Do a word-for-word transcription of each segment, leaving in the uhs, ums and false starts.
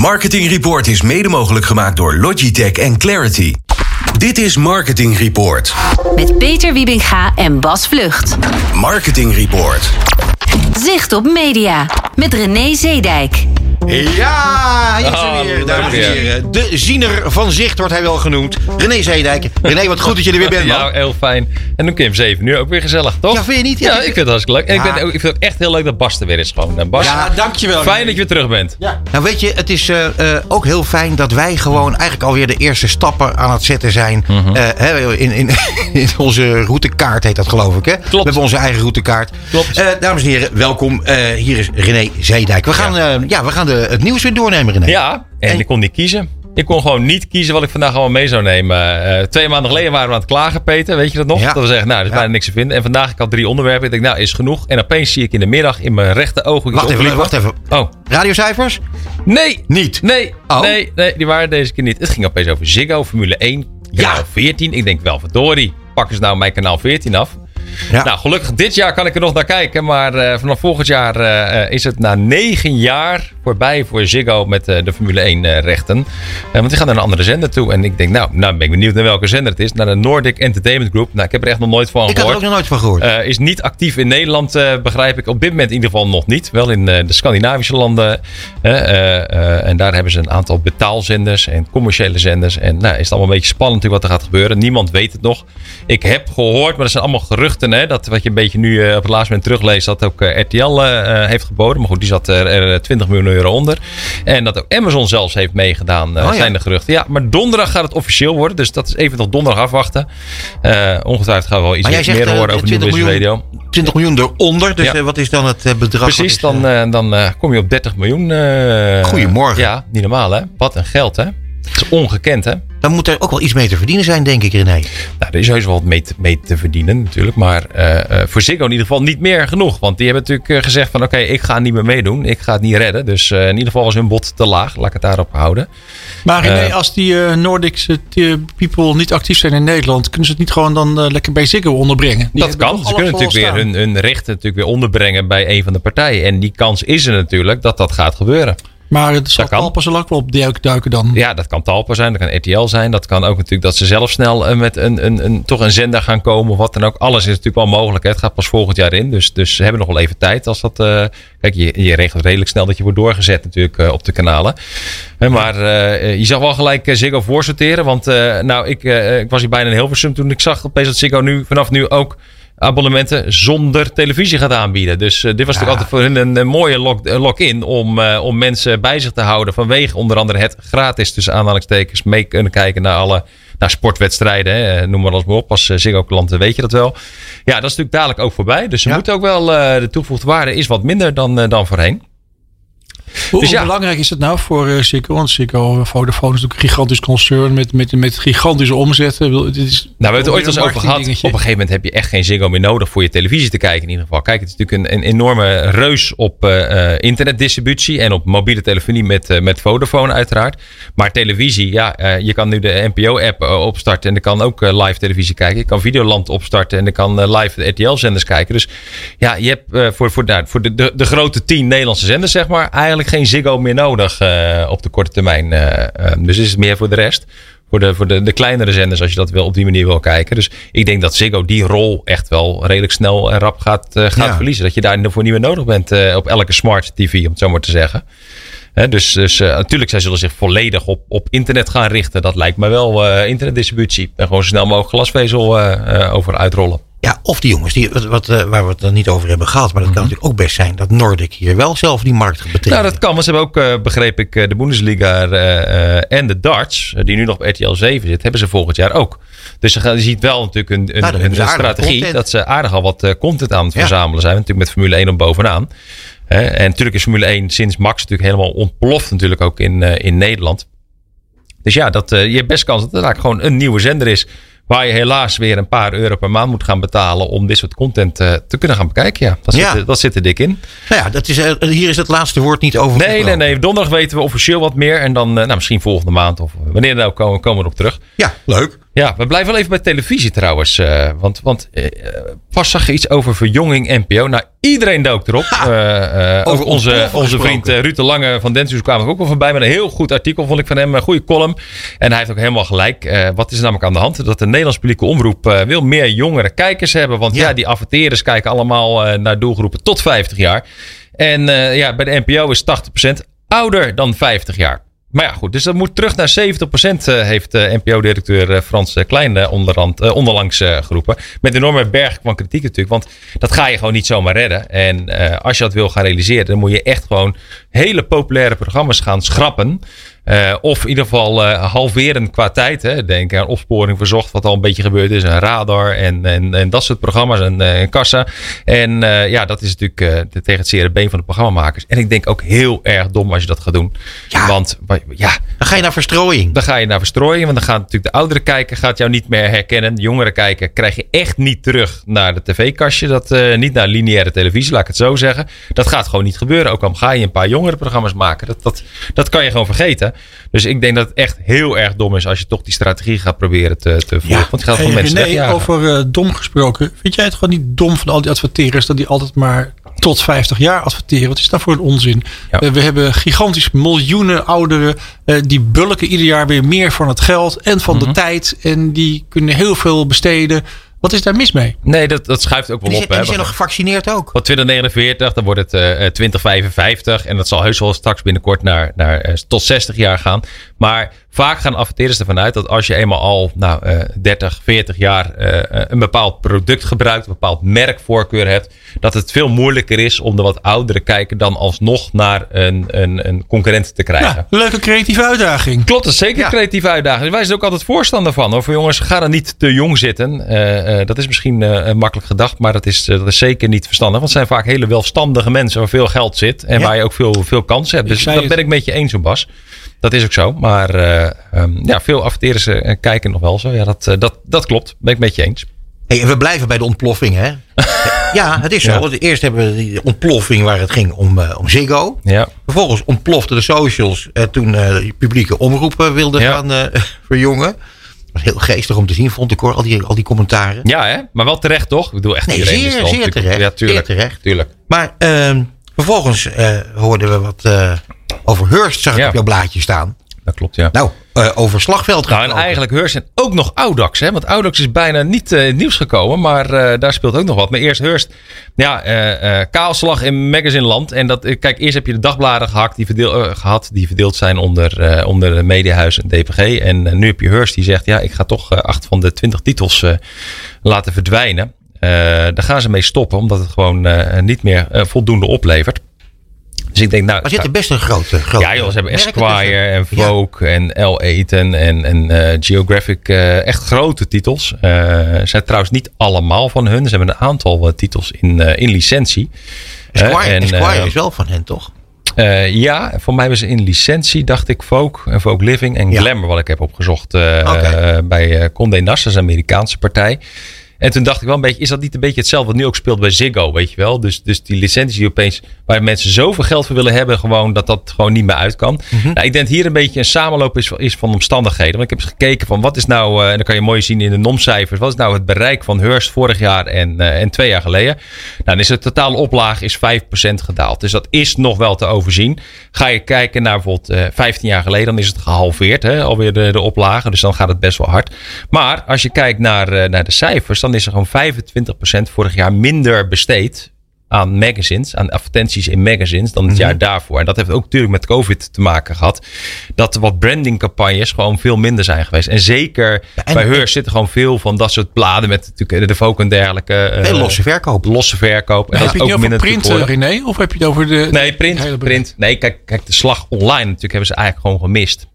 Marketing Report is mede mogelijk gemaakt door Logitech en Clarity. Dit is Marketing Report. Met Peter Wiebinga en Bas Vlucht. Marketing Report. Zicht op media. Met René Zeedijk. Ja, hier zijn we weer, dames en heren. De ziener van Zicht wordt hij wel genoemd. René Zeedijk. René, wat goed dat je er weer bent, man. Ja, heel fijn. En dan kun je om zeven uur ook weer gezellig, toch? Ja, vind je niet? Ja, ja ik vind het hartstikke leuk. Ja. Ik, ben, ik vind het ook echt heel leuk dat Bas er weer is gewoon. Bas, ja, dankjewel. Fijn dat je weer terug bent. Ja. Nou, weet je, het is uh, uh, ook heel fijn dat wij gewoon eigenlijk alweer de eerste stappen aan het zetten zijn. Mm-hmm. Uh, in, in, in onze routekaart heet dat, geloof ik, hè? Klopt. We hebben onze eigen routekaart. Klopt. Uh, dames en heren, welkom. Uh, hier is René Zeedijk. We gaan, ja. Uh, ja, we gaan de, het nieuws weer doornemen, René. Ja, en, en ik kon niet kiezen. Ik kon gewoon niet kiezen wat ik vandaag allemaal mee zou nemen. Uh, twee maanden geleden waren we aan het klagen, Peter. Weet je dat nog? Ja. Dat we zeggen, nou, er is bijna ja. niks te vinden. En vandaag, ik had drie onderwerpen. Ik denk, nou, is genoeg. En opeens zie ik in de middag in mijn rechter oog... Wacht even, wacht even. Oh. Radiocijfers? Nee. Niet? Nee. Oh. Nee, nee, die waren deze keer niet. Het ging opeens over Ziggo, Formule één, kanaal ja. veertien. Ik denk, wel verdorie, pakken ze nou mijn kanaal veertien af. Ja. Nou, gelukkig dit jaar kan ik er nog naar kijken. Maar uh, vanaf volgend jaar uh, is het na negen jaar voorbij voor Ziggo met uh, de Formule één uh, rechten. Uh, want die gaan naar een andere zender toe. En ik denk, nou, nou ben ik benieuwd naar welke zender het is. Naar de Nordic Entertainment Group. Nou, ik heb er echt nog nooit van ik gehoord. Ik heb er ook nog nooit van gehoord. Uh, is niet actief in Nederland, uh, begrijp ik. Op dit moment in ieder geval nog niet. Wel in uh, de Scandinavische landen. Uh, uh, uh, en daar hebben ze een aantal betaalzenders en commerciële zenders. En nou, is het allemaal een beetje spannend wat er gaat gebeuren. Niemand weet het nog. Ik heb gehoord, maar dat zijn allemaal geruchten. Hè, dat wat je een beetje nu uh, op het laatste moment terugleest, dat ook uh, R T L uh, heeft geboden. Maar goed, die zat er uh, twintig miljoen euro onder. En dat ook Amazon zelfs heeft meegedaan, uh, oh, zijn ja. de geruchten. Ja, maar donderdag gaat het officieel worden. Dus dat is even nog donderdag afwachten. Uh, ongetwijfeld gaan we wel iets meer zegt, horen uh, over de nieuwe radio. twintig miljoen eronder, dus ja. uh, wat is dan het bedrag? Precies, is, dan, uh, dan uh, kom je op dertig miljoen. Uh, Goedemorgen. Ja, niet normaal hè. Wat een geld hè. Dat is ongekend, hè? Dan moet er ook wel iets mee te verdienen zijn, denk ik, René. Nou, er is heus wel wat mee te, mee te verdienen, natuurlijk. Maar uh, voor Ziggo in ieder geval niet meer genoeg. Want die hebben natuurlijk gezegd van... Oké, okay, ik ga niet meer meedoen. Ik ga het niet redden. Dus uh, in ieder geval was hun bod te laag. Laat ik het daarop houden. Maar René, uh, als die uh, Nordics uh, people niet actief zijn in Nederland... kunnen ze het niet gewoon dan uh, lekker bij Ziggo onderbrengen? Die dat kan. Ze kunnen natuurlijk weer hun, hun rechten natuurlijk weer onderbrengen bij een van de partijen. En die kans is er natuurlijk dat dat gaat gebeuren. Maar het zal Talpa zal ook wel op duiken dan. Ja, dat kan Talpa zijn, dat kan R T L zijn. Dat kan ook natuurlijk dat ze zelf snel met een, een, een, toch een zender gaan komen. Of wat dan ook. Alles is natuurlijk wel mogelijk. Hè. Het gaat pas volgend jaar in. Dus, dus ze hebben nog wel even tijd. Als dat, uh, kijk, je, je regelt redelijk snel dat je wordt doorgezet natuurlijk uh, op de kanalen. Hè, maar uh, je zag wel gelijk Ziggo voorsorteren. Want uh, nou, ik, uh, ik was hier bijna in Hilversum toen ik zag opeens dat Ziggo nu vanaf nu ook... abonnementen zonder televisie gaat aanbieden. Dus uh, dit was ja. natuurlijk altijd voor hun een, een mooie lock-in... Om, uh, om mensen bij zich te houden vanwege onder andere het gratis... tussen aanhalingstekens mee kunnen kijken naar alle naar sportwedstrijden. Hè. Noem maar alles maar op. Als Ziggo klant weet je dat wel. Ja, dat is natuurlijk dadelijk ook voorbij. Dus ze ja. moeten ook wel... Uh, de toegevoegde waarde is wat minder dan, uh, dan voorheen. Hoe, dus hoe ja. belangrijk is het nou voor uh, Ziggo? Want Ziggo, Vodafone is natuurlijk een gigantisch concern met, met, met gigantische omzetten. Dit is nou, we hebben het ooit eens over gehad. Dingetje. Op een gegeven moment heb je echt geen Ziggo meer nodig voor je televisie te kijken in ieder geval. Kijk, het is natuurlijk een, een enorme reus op uh, internetdistributie en op mobiele telefonie met, uh, met Vodafone uiteraard. Maar televisie, ja, uh, je kan nu de N P O-app uh, opstarten en er kan ook uh, live televisie kijken. Je kan Videoland opstarten en er kan uh, live de R T L-zenders kijken. Dus ja, je hebt uh, voor, voor, nou, voor de, de, de grote tien Nederlandse zenders, zeg maar, eigenlijk geen Ziggo meer nodig uh, op de korte termijn. Uh, uh, dus is het meer voor de rest. Voor, de, voor de, de kleinere zenders als je dat wil op die manier wil kijken. Dus ik denk dat Ziggo die rol echt wel redelijk snel en rap gaat, uh, gaat ja. verliezen. Dat je daarvoor niet meer nodig bent uh, op elke smart T V, om het zo maar te zeggen. He, dus dus uh, natuurlijk, zij zullen zich volledig op, op internet gaan richten. Dat lijkt me wel uh, internetdistributie. En gewoon zo snel mogelijk glasvezel uh, uh, over uitrollen. Ja, of die jongens, die, wat, wat, waar we het dan niet over hebben gehad. Maar dat kan mm-hmm. natuurlijk ook best zijn dat Nordic hier wel zelf die markt gaat betreden. Nou, dat kan. Want ze hebben ook, uh, begreep ik, de Bundesliga uh, uh, en de darts, uh, die nu nog op R T L zeven zit, hebben ze volgend jaar ook. Dus je, je ziet wel natuurlijk een, een, nou, een strategie content. Dat ze aardig al wat uh, content aan het ja. verzamelen zijn. Natuurlijk met Formule één om bovenaan. Uh, en natuurlijk is Formule één sinds Max natuurlijk helemaal ontploft natuurlijk ook in, uh, in Nederland. Dus ja, dat, uh, je hebt best kans dat het eigenlijk gewoon een nieuwe zender is. Waar je helaas weer een paar euro per maand moet gaan betalen om dit soort content uh, te kunnen gaan bekijken. Ja, dat, ja. Zit, dat zit er dik in. Nou ja, dat is, uh, hier is het laatste woord niet over. Nee, nee, nee. Donderdag weten we officieel wat meer. En dan uh, nou, misschien volgende maand of wanneer dan ook komen, komen we erop terug. Ja, leuk. Ja, we blijven wel even bij televisie trouwens. Uh, want want uh, pas zag je iets over verjonging N P O. Nou, iedereen dook erop. Uh, uh, over onze, onze vriend uh, Ruud de Lange van Dentsu kwam ook wel voorbij. Met een heel goed artikel vond ik van hem. Een goede column. En hij heeft ook helemaal gelijk. Uh, wat is er namelijk aan de hand? Dat de Nederlandse publieke omroep uh, wil meer jongere kijkers hebben. Want ja, ja die adverteerders kijken allemaal uh, naar doelgroepen tot vijftig jaar. En uh, ja, bij de N P O is tachtig procent ouder dan vijftig jaar. Maar ja, goed. Dus dat moet terug naar zeventig procent, heeft N P O-directeur Frans Klein onderlangs geroepen. Met een enorme berg van kritiek natuurlijk. Want dat ga je gewoon niet zomaar redden. En uh, als je dat wil gaan realiseren, dan moet je echt gewoon hele populaire programma's gaan schrappen. Uh, of in ieder geval uh, halveren qua tijd. Hè. Denk aan Opsporing Verzocht, wat al een beetje gebeurd is. En Radar en, en, en dat soort programma's. En, uh, en Kassa. En uh, ja, dat is natuurlijk uh, de, tegen het zere been van de programmamakers. En ik denk ook heel erg dom als je dat gaat doen. Ja. Want ja, dan ga je naar verstrooiing. Dan ga je naar verstrooiing. Want dan gaat natuurlijk de oudere kijker gaat jou niet meer herkennen. De jongere kijker krijg je echt niet terug naar de tv-kastje. Dat, uh, niet naar lineaire televisie, laat ik het zo zeggen. Dat gaat gewoon niet gebeuren. Ook al ga je een paar jongere programma's maken. Dat, dat, dat kan je gewoon vergeten. Dus ik denk dat het echt heel erg dom is als je toch die strategie gaat proberen te, te voeren. Ja. Want je gaat gewoon hey, mensen nee, wegjagen. Over uh, dom gesproken. Vind jij het gewoon niet dom van al die adverteerders dat die altijd maar tot vijftig jaar adverteren? Wat is dat voor een onzin? Ja. Uh, we hebben gigantisch miljoenen ouderen. Uh, die bulken ieder jaar weer meer van het geld en van mm-hmm. de tijd. En die kunnen heel veel besteden. Wat is daar mis mee? Nee, dat, dat schuift ook wel die op. Ze zijn, zijn nog gevaccineerd ook. Van twintig negenenveertig, dan wordt het uh, twintig vijfenvijftig. En dat zal heus wel straks binnenkort naar, naar uh, tot zestig jaar gaan. Maar vaak gaan adverteerders ervan uit dat als je eenmaal al nou, uh, dertig, veertig jaar uh, een bepaald product gebruikt, een bepaald merkvoorkeur hebt, dat het veel moeilijker is om de wat oudere kijker dan alsnog naar een, een, een concurrent te krijgen. Ja, leuke creatieve uitdaging. Klopt, dat is zeker een ja. creatieve uitdaging. Wij zijn ook altijd voorstander van. Hoor. Voor jongens, ga er niet te jong zitten. Uh, uh, dat is misschien uh, makkelijk gedacht, maar dat is, uh, dat is zeker niet verstandig. Want het zijn vaak hele welstandige mensen waar veel geld zit en ja. waar je ook veel, veel kansen hebt. Dus dat ben het. Ik met je eens, zo Bas. Dat is ook zo, maar uh, um, ja, veel adverteerders uh, kijken nog wel zo. Ja, dat, uh, dat, dat klopt, ben ik met je eens. Hey, we blijven bij de ontploffing, hè? Ja, het is zo. Ja. Eerst hebben we die ontploffing waar het ging om, uh, om Ziggo. Ja. Vervolgens ontploften de socials uh, toen uh, de publieke omroepen wilden ja. gaan uh, verjongen. Dat was heel geestig om te zien, vond ik hoor, al die, al die commentaren. Ja, hè? Maar wel terecht, toch? Ik bedoel, echt nee, iedereen zeer, is zeer terecht. Ja, tuurlijk, zeer terecht. Tuurlijk. Maar uh, vervolgens uh, hoorden we wat... Uh, Over Hearst zag ik ja. op jouw blaadje staan. Dat klopt, ja. Nou, uh, over slagveld gaan. Nou, en eigenlijk Hearst en ook nog Oudax. Hè? Want Oudax is bijna niet uh, in het nieuws gekomen. Maar uh, daar speelt ook nog wat. Maar eerst Hearst. Ja, uh, uh, kaalslag in magazineland. En dat, kijk, eerst heb je de dagbladen gehakt, die verdeel, uh, gehad. Die verdeeld zijn onder, uh, onder de Mediahuis en D P G. En uh, nu heb je Hearst die zegt. Ja, ik ga toch uh, acht van de twintig titels uh, laten verdwijnen. Uh, daar gaan ze mee stoppen. Omdat het gewoon uh, niet meer uh, voldoende oplevert. Dus ik denk, nou, maar ze hebben best een grote, grote... Ja joh, ze hebben Esquire en Vogue ja. en Elle en, en uh, Geographic. Uh, echt grote titels. Uh, zijn trouwens niet allemaal van hun. Ze hebben een aantal uh, titels in, uh, in licentie. Esquire, uh, en, Esquire uh, is wel van hen, toch? Uh, ja, voor mij was ze in licentie, dacht ik, Vogue en Vogue Living en ja. Glamour, wat ik heb opgezocht uh, okay. uh, bij uh, Condé Nast, dat is een Amerikaanse partij. En toen dacht ik wel een beetje, is dat niet een beetje hetzelfde wat nu ook speelt bij Ziggo, weet je wel? Dus, dus die licenties die opeens, waar mensen zoveel geld voor willen hebben, gewoon dat dat gewoon niet meer uit kan. Mm-hmm. Nou, ik denk hier een beetje een samenloop is, is van omstandigheden. Want ik heb eens gekeken van wat is nou, uh, en dan kan je mooi zien in de nomcijfers, wat is nou het bereik van Hearst vorig jaar en, uh, en twee jaar geleden? Nou, dan is de totale oplaag is vijf procent gedaald. Dus dat is nog wel te overzien. Ga je kijken naar bijvoorbeeld uh, vijftien jaar geleden, dan is het gehalveerd, hè, alweer de, de oplagen. Dus dan gaat het best wel hard. Maar als je kijkt naar, uh, naar de cijfers, dan is er gewoon vijfentwintig procent vorig jaar minder besteed aan magazines, aan advertenties in magazines dan het mm-hmm. jaar daarvoor. En dat heeft ook natuurlijk met COVID te maken gehad. Dat er wat brandingcampagnes gewoon veel minder zijn geweest. En zeker ja, en bij Hearst zitten gewoon veel van dat soort bladen met natuurlijk de Vogue en dergelijke. Uh, en losse verkoop. Losse verkoop. En ja. dat heb je het over print, René? Of heb je het over de... Nee, print. print. Nee, kijk, kijk, de slag online natuurlijk hebben ze eigenlijk gewoon gemist.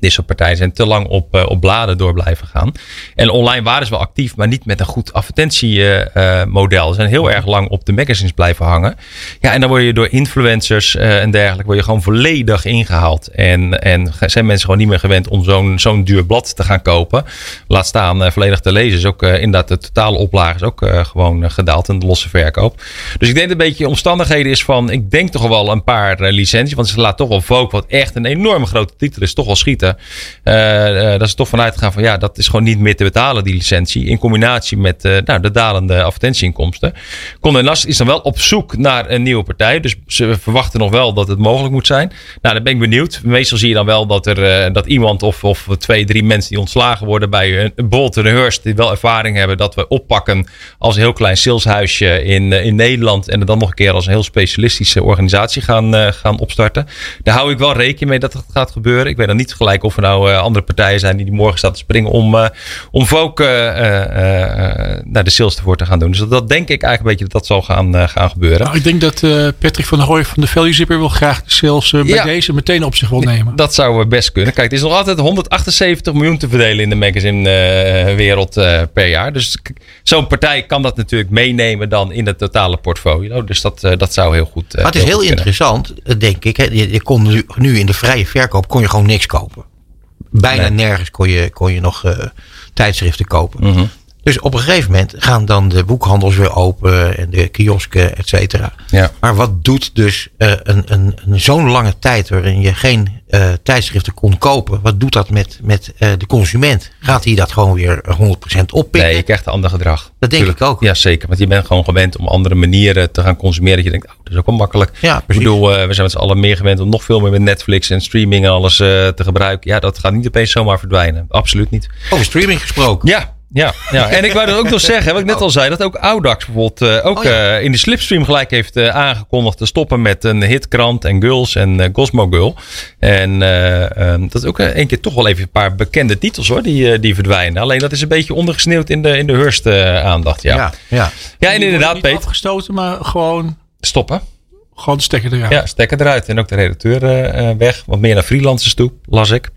Dit soort partijen zijn te lang op, uh, op bladen door blijven gaan. En online waren ze wel actief, maar niet met een goed advertentiemodel. Uh, ze zijn heel erg lang op de magazines blijven hangen. Ja, en dan word je door influencers uh, en dergelijke word je gewoon volledig ingehaald. En, en zijn mensen gewoon niet meer gewend om zo'n, zo'n duur blad te gaan kopen. Laat staan uh, volledig te lezen. Is ook uh, inderdaad de totale oplage is ook uh, gewoon uh, gedaald en de losse verkoop. Dus ik denk dat een beetje omstandigheden is van, ik denk toch wel een paar uh, licenties. Want ze laat toch wel Vogue, wat echt een enorm grote titel is, toch wel schieten. uh, uh, dat ze toch vanuit gaan van ja, dat is gewoon niet meer te betalen, die licentie. In combinatie met uh, nou, de dalende advertentieinkomsten. Condé Nast is dan wel op zoek naar een nieuwe partij. Dus ze verwachten nog wel dat het mogelijk moet zijn. Nou, dan ben ik benieuwd. Meestal zie je dan wel dat er uh, dat iemand of, of twee, drie mensen die ontslagen worden bij een bijvoorbeeld een Hearst, die wel ervaring hebben, dat we oppakken als een heel klein saleshuisje in, uh, in Nederland en dan nog een keer als een heel specialistische organisatie gaan, uh, gaan opstarten. Daar hou ik wel rekening mee dat dat gaat gebeuren. Ik weet dan niet gelijk of er nou uh, andere partijen zijn die, die morgen staan te springen om, uh, om Vogue uh, uh, naar de sales ervoor te gaan doen. Dus dat, dat denk ik eigenlijk een beetje dat dat zal gaan, uh, gaan gebeuren. Nou, ik denk dat uh, Patrick van der Hooij van de Valuezipper wil graag de sales uh, bij ja. deze meteen op zich wil nemen. Dat zou best kunnen. Kijk, het is nog altijd honderdachtenzeventig miljoen te verdelen in de magazine-wereld uh, uh, per jaar. Dus k- zo'n partij kan dat natuurlijk meenemen dan in het totale portfolio. Dus dat, uh, dat zou heel goed uh, Maar het is heel kunnen. Interessant, denk ik. Hè? Je, je kon nu, nu in de vrije verkoop kon je gewoon niks kopen. Bijna nee. nergens kon je, kon je nog uh, tijdschriften kopen. Mm-hmm. Dus op een gegeven moment gaan dan de boekhandels weer open en de kiosken, et cetera. Ja. Maar wat doet dus uh, een, een, een, zo'n lange tijd waarin je geen uh, tijdschriften kon kopen? Wat doet dat met, met uh, de consument? Gaat hij dat gewoon weer honderd procent oppikken? Nee, je krijgt een ander gedrag. Dat denk Tuurlijk. Ik ook. Ja, zeker. Want je bent gewoon gewend om andere manieren te gaan consumeren. Dat je denkt, oh, dat is ook wel makkelijk. Ja, ik bedoel, uh, we zijn met z'n allen meer gewend om nog veel meer met Netflix en streaming en alles uh, te gebruiken. Ja, dat gaat niet opeens zomaar verdwijnen. Absoluut niet. Over streaming gesproken. Ja. Ja, ja, en ik wou dat ook nog zeggen, wat ik net al zei, dat ook Oudax bijvoorbeeld uh, ook oh, ja. uh, in de slipstream gelijk heeft uh, aangekondigd te stoppen met een hitkrant en Girls en uh, Gosmo Girl. En uh, um, dat is ook een keer toch wel even een paar bekende titels hoor, die, uh, die verdwijnen. Alleen dat is een beetje ondergesneeuwd in de, in de Hearst uh, aandacht. Ja, ja, ja. ja en inderdaad Peter. Niet afgestoten, maar gewoon... Stoppen. Gewoon stekker eruit. Ja, stekker eruit en ook de redacteur uh, weg, want meer naar freelancers toe, las ik.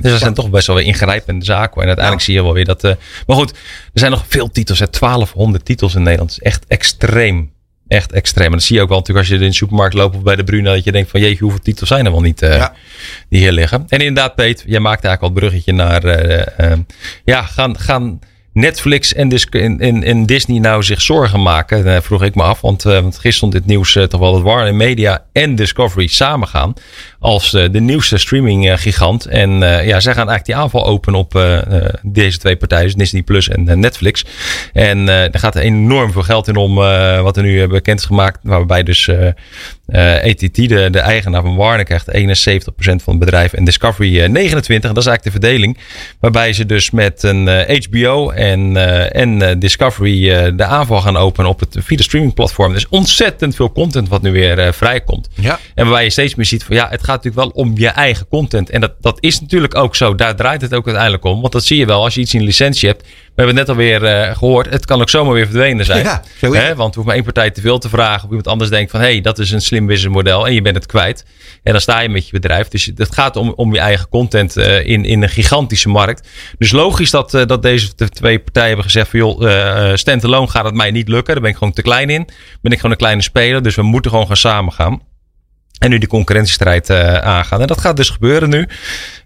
Dus dat zijn toch best wel weer ingrijpende zaken. En uiteindelijk ja. zie je wel weer dat... Uh, maar goed, er zijn nog veel titels. Hè? twaalfhonderd titels in Nederland. Dat is echt extreem. Echt extreem. En dat zie je ook wel natuurlijk als je in de supermarkt loopt of bij de Bruna. Dat je denkt van jeetje, hoeveel titels zijn er wel niet uh, ja. die hier liggen. En inderdaad, Peet, jij maakt eigenlijk al het bruggetje naar... Uh, uh, ja, gaan... gaan Netflix en, Dis- en, en, en Disney nou zich zorgen maken? Daar vroeg ik me af. Want, uh, want gisteren stond dit nieuws uh, toch wel dat Warner Media en Discovery samengaan. Als uh, de nieuwste streaminggigant. En uh, ja, zij gaan eigenlijk die aanval openen op uh, uh, deze twee partijen. Dus Disney Plus en uh, Netflix. En uh, daar gaat enorm veel geld in om. Uh, wat er nu uh, bekend is gemaakt. Waarbij dus uh, uh, A T en T, de, de eigenaar van Warner, krijgt eenenzeventig procent van het bedrijf. En Discovery uh, negenentwintig procent. En dat is eigenlijk de verdeling. Waarbij ze dus met een uh, H B O... En, uh, en uh, Discovery uh, de aanval gaan openen op het via de streamingplatform. Dus ontzettend veel content wat nu weer uh, vrijkomt. Ja. En waarbij je steeds meer ziet van ja, het gaat natuurlijk wel om je eigen content. En dat, dat is natuurlijk ook zo. Daar draait het ook uiteindelijk om. Want dat zie je wel als je iets in licentie hebt. We hebben het net alweer uh, gehoord. Het kan ook zomaar weer verdwenen zijn. Ja, zo hè? Want er hoeft maar één partij te veel te vragen. Of iemand anders denkt van hé, hey, dat is een slim businessmodel. En je bent het kwijt. En dan sta je met je bedrijf. Dus het gaat om, om je eigen content uh, in, in een gigantische markt. Dus logisch dat, uh, dat deze twee partijen hebben gezegd van joh, uh, stand-alone gaat het mij niet lukken. Daar ben ik gewoon te klein in. Ben ik gewoon een kleine speler. Dus we moeten gewoon gaan samengaan. En nu de concurrentiestrijd uh, aangaan. En dat gaat dus gebeuren nu.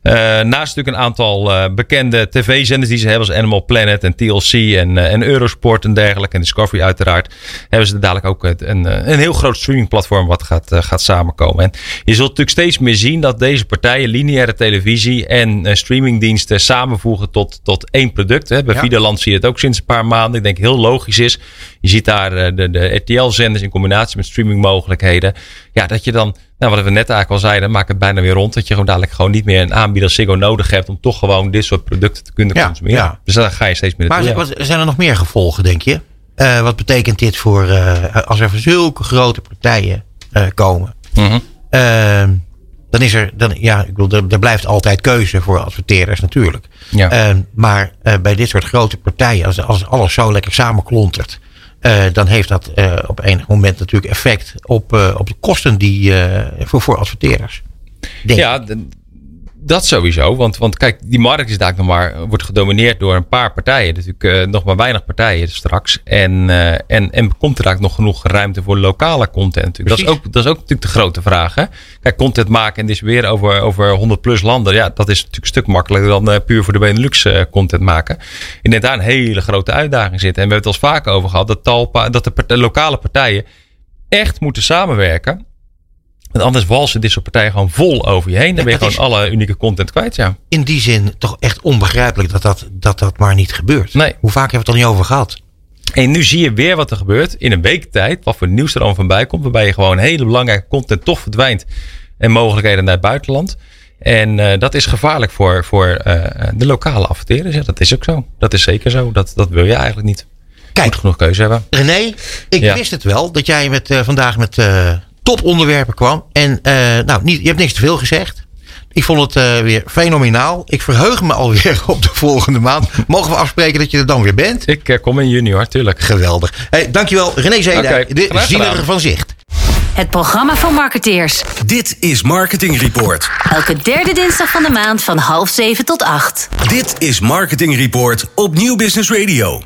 Uh, naast natuurlijk een aantal uh, bekende tv-zenders die ze hebben. Als Animal Planet en T L C en, uh, en Eurosport en dergelijke. En Discovery uiteraard. Hebben ze dadelijk ook een, een heel groot streamingplatform wat gaat, uh, gaat samenkomen. En je zult natuurlijk steeds meer zien dat deze partijen lineaire televisie en uh, streamingdiensten samenvoegen tot, tot één product. Hè. Bij ja. Videoland zie je het ook sinds een paar maanden. Ik denk heel logisch is. Je ziet daar uh, de, de R T L-zenders in combinatie met streamingmogelijkheden. Ja, dat je dan... Nou, wat we net eigenlijk al zeiden, maak het bijna weer rond. Dat je gewoon dadelijk gewoon niet meer een aanbieder Ziggo nodig hebt om toch gewoon dit soort producten te kunnen ja, consumeren. Ja. Dus daar ga je steeds meer. Maar toe, wat, ja. zijn er nog meer gevolgen, denk je? Uh, wat betekent dit voor uh, als er voor zulke grote partijen uh, komen? Mm-hmm. Uh, dan is er, dan, ja, ik bedoel, er, er blijft altijd keuze voor adverteerders natuurlijk. Ja. Uh, maar uh, bij dit soort grote partijen, als, als alles zo lekker samenklontert. Uh, dan heeft dat uh, op enig moment natuurlijk effect op, uh, op de kosten die, uh, voor, voor adverteerders. Denk. Ja, d- dat sowieso. Want, want kijk, die markt is daar nog maar, wordt gedomineerd door een paar partijen. Natuurlijk uh, nog maar weinig partijen straks. En, uh, en, en komt er eigenlijk nog genoeg ruimte voor lokale content? Dat is, ook, dat is ook natuurlijk de grote vraag. Hè? Kijk, content maken en distribueren over, over honderd plus landen. Ja, dat is natuurlijk een stuk makkelijker dan uh, puur voor de Benelux uh, content maken. Ik denk daar een hele grote uitdaging zit. En we hebben het al eens vaker over gehad. Dat, Talpa, dat de, part- de lokale partijen echt moeten samenwerken. Want anders walsen dit soort partijen gewoon vol over je heen. Dan ben je ja, gewoon alle unieke content kwijt. Ja. In die zin toch echt onbegrijpelijk dat dat, dat, dat maar niet gebeurt. Nee. Hoe vaak hebben we het er niet over gehad? En nu zie je weer wat er gebeurt in een week tijd. Wat voor nieuws er allemaal van bij komt. Waarbij je gewoon hele belangrijke content toch verdwijnt. En mogelijkheden naar het buitenland. En uh, dat is gevaarlijk voor, voor uh, de lokale adverteerders. Ja, dat is ook zo. Dat is zeker zo. Dat, dat wil je eigenlijk niet. Kijk, je moet genoeg keuze hebben. René, ik ja. wist het wel dat jij met, uh, vandaag met uh, toponderwerpen kwam. En uh, nou, niet, je hebt niks te veel gezegd. Ik vond het uh, weer fenomenaal. Ik verheug me alweer op de volgende maand. Mogen we afspreken dat je er dan weer bent? Ik uh, kom in juni hoor, tuurlijk. Geweldig. Hey, dankjewel René Zeedijk, okay, de ziener van Zicht. Het programma van marketeers. Dit is Marketing Report. Elke derde dinsdag van de maand van half zeven tot acht. Dit is Marketing Report op Nieuw Business Radio.